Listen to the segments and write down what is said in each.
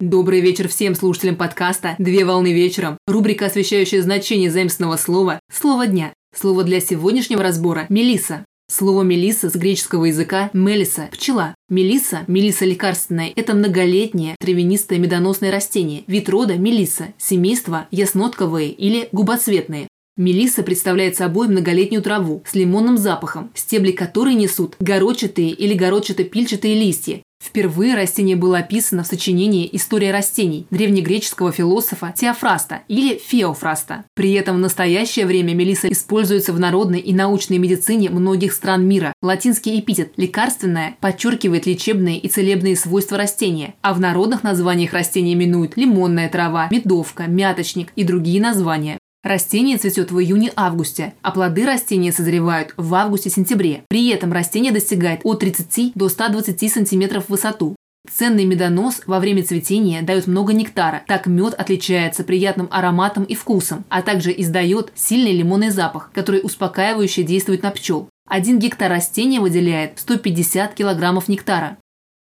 Добрый вечер всем слушателям подкаста «Две волны вечером». Рубрика, освещающая значение заимствованного слова «Слово дня». Слово для сегодняшнего разбора – мелисса. Слово мелисса с греческого языка «мелиса» – пчела. Мелисса, мелисса лекарственная – это многолетнее травянистое медоносное растение. Вид рода – мелисса, семейство – яснотковые или губоцветные. Мелисса представляет собой многолетнюю траву с лимонным запахом, стебли которой несут горочатые или горочато-пильчатые листья. Впервые растение было описано в сочинении «История растений» древнегреческого философа Теофраста или Феофраста. При этом в настоящее время мелисса используется в народной и научной медицине многих стран мира. Латинский эпитет «лекарственное» подчеркивает лечебные и целебные свойства растения, а в народных названиях растения именуют лимонная трава, медовка, мяточник и другие названия. Растение цветет в июне-августе, а плоды растения созревают в августе-сентябре. При этом растение достигает от 30 до 120 см в высоту. Ценный медонос во время цветения дает много нектара, так мед отличается приятным ароматом и вкусом, а также издает сильный лимонный запах, который успокаивающе действует на пчел. 1 гектар растения выделяет 150 килограммов нектара.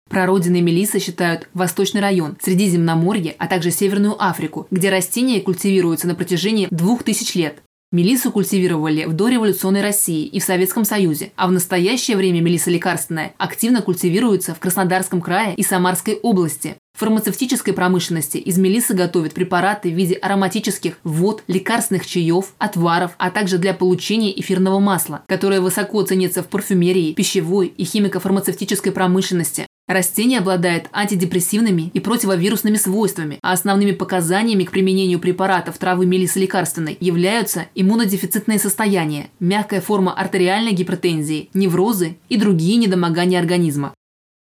Прародиной мелиссы считают Восточный район, Средиземноморье, а также Северную Африку, где растения культивируются на протяжении 2000 лет. Мелиссу культивировали в дореволюционной России и в Советском Союзе, а в настоящее время мелисса лекарственная активно культивируется в Краснодарском крае и Самарской области. В фармацевтической промышленности из мелиссы готовят препараты в виде ароматических вод, лекарственных чаев, отваров, а также для получения эфирного масла, которое высоко ценится в парфюмерии, пищевой и химико-фармацевтической промышленности. Растение обладает антидепрессивными и противовирусными свойствами, а основными показаниями к применению препаратов травы мелиссы лекарственной являются иммунодефицитные состояния, мягкая форма артериальной гипертензии, неврозы и другие недомогания организма.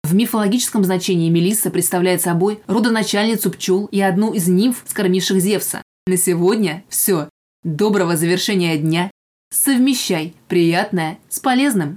В мифологическом значении мелисса представляет собой родоначальницу пчел и одну из нимф, скормивших Зевса. На сегодня все. Доброго завершения дня. Совмещай приятное с полезным.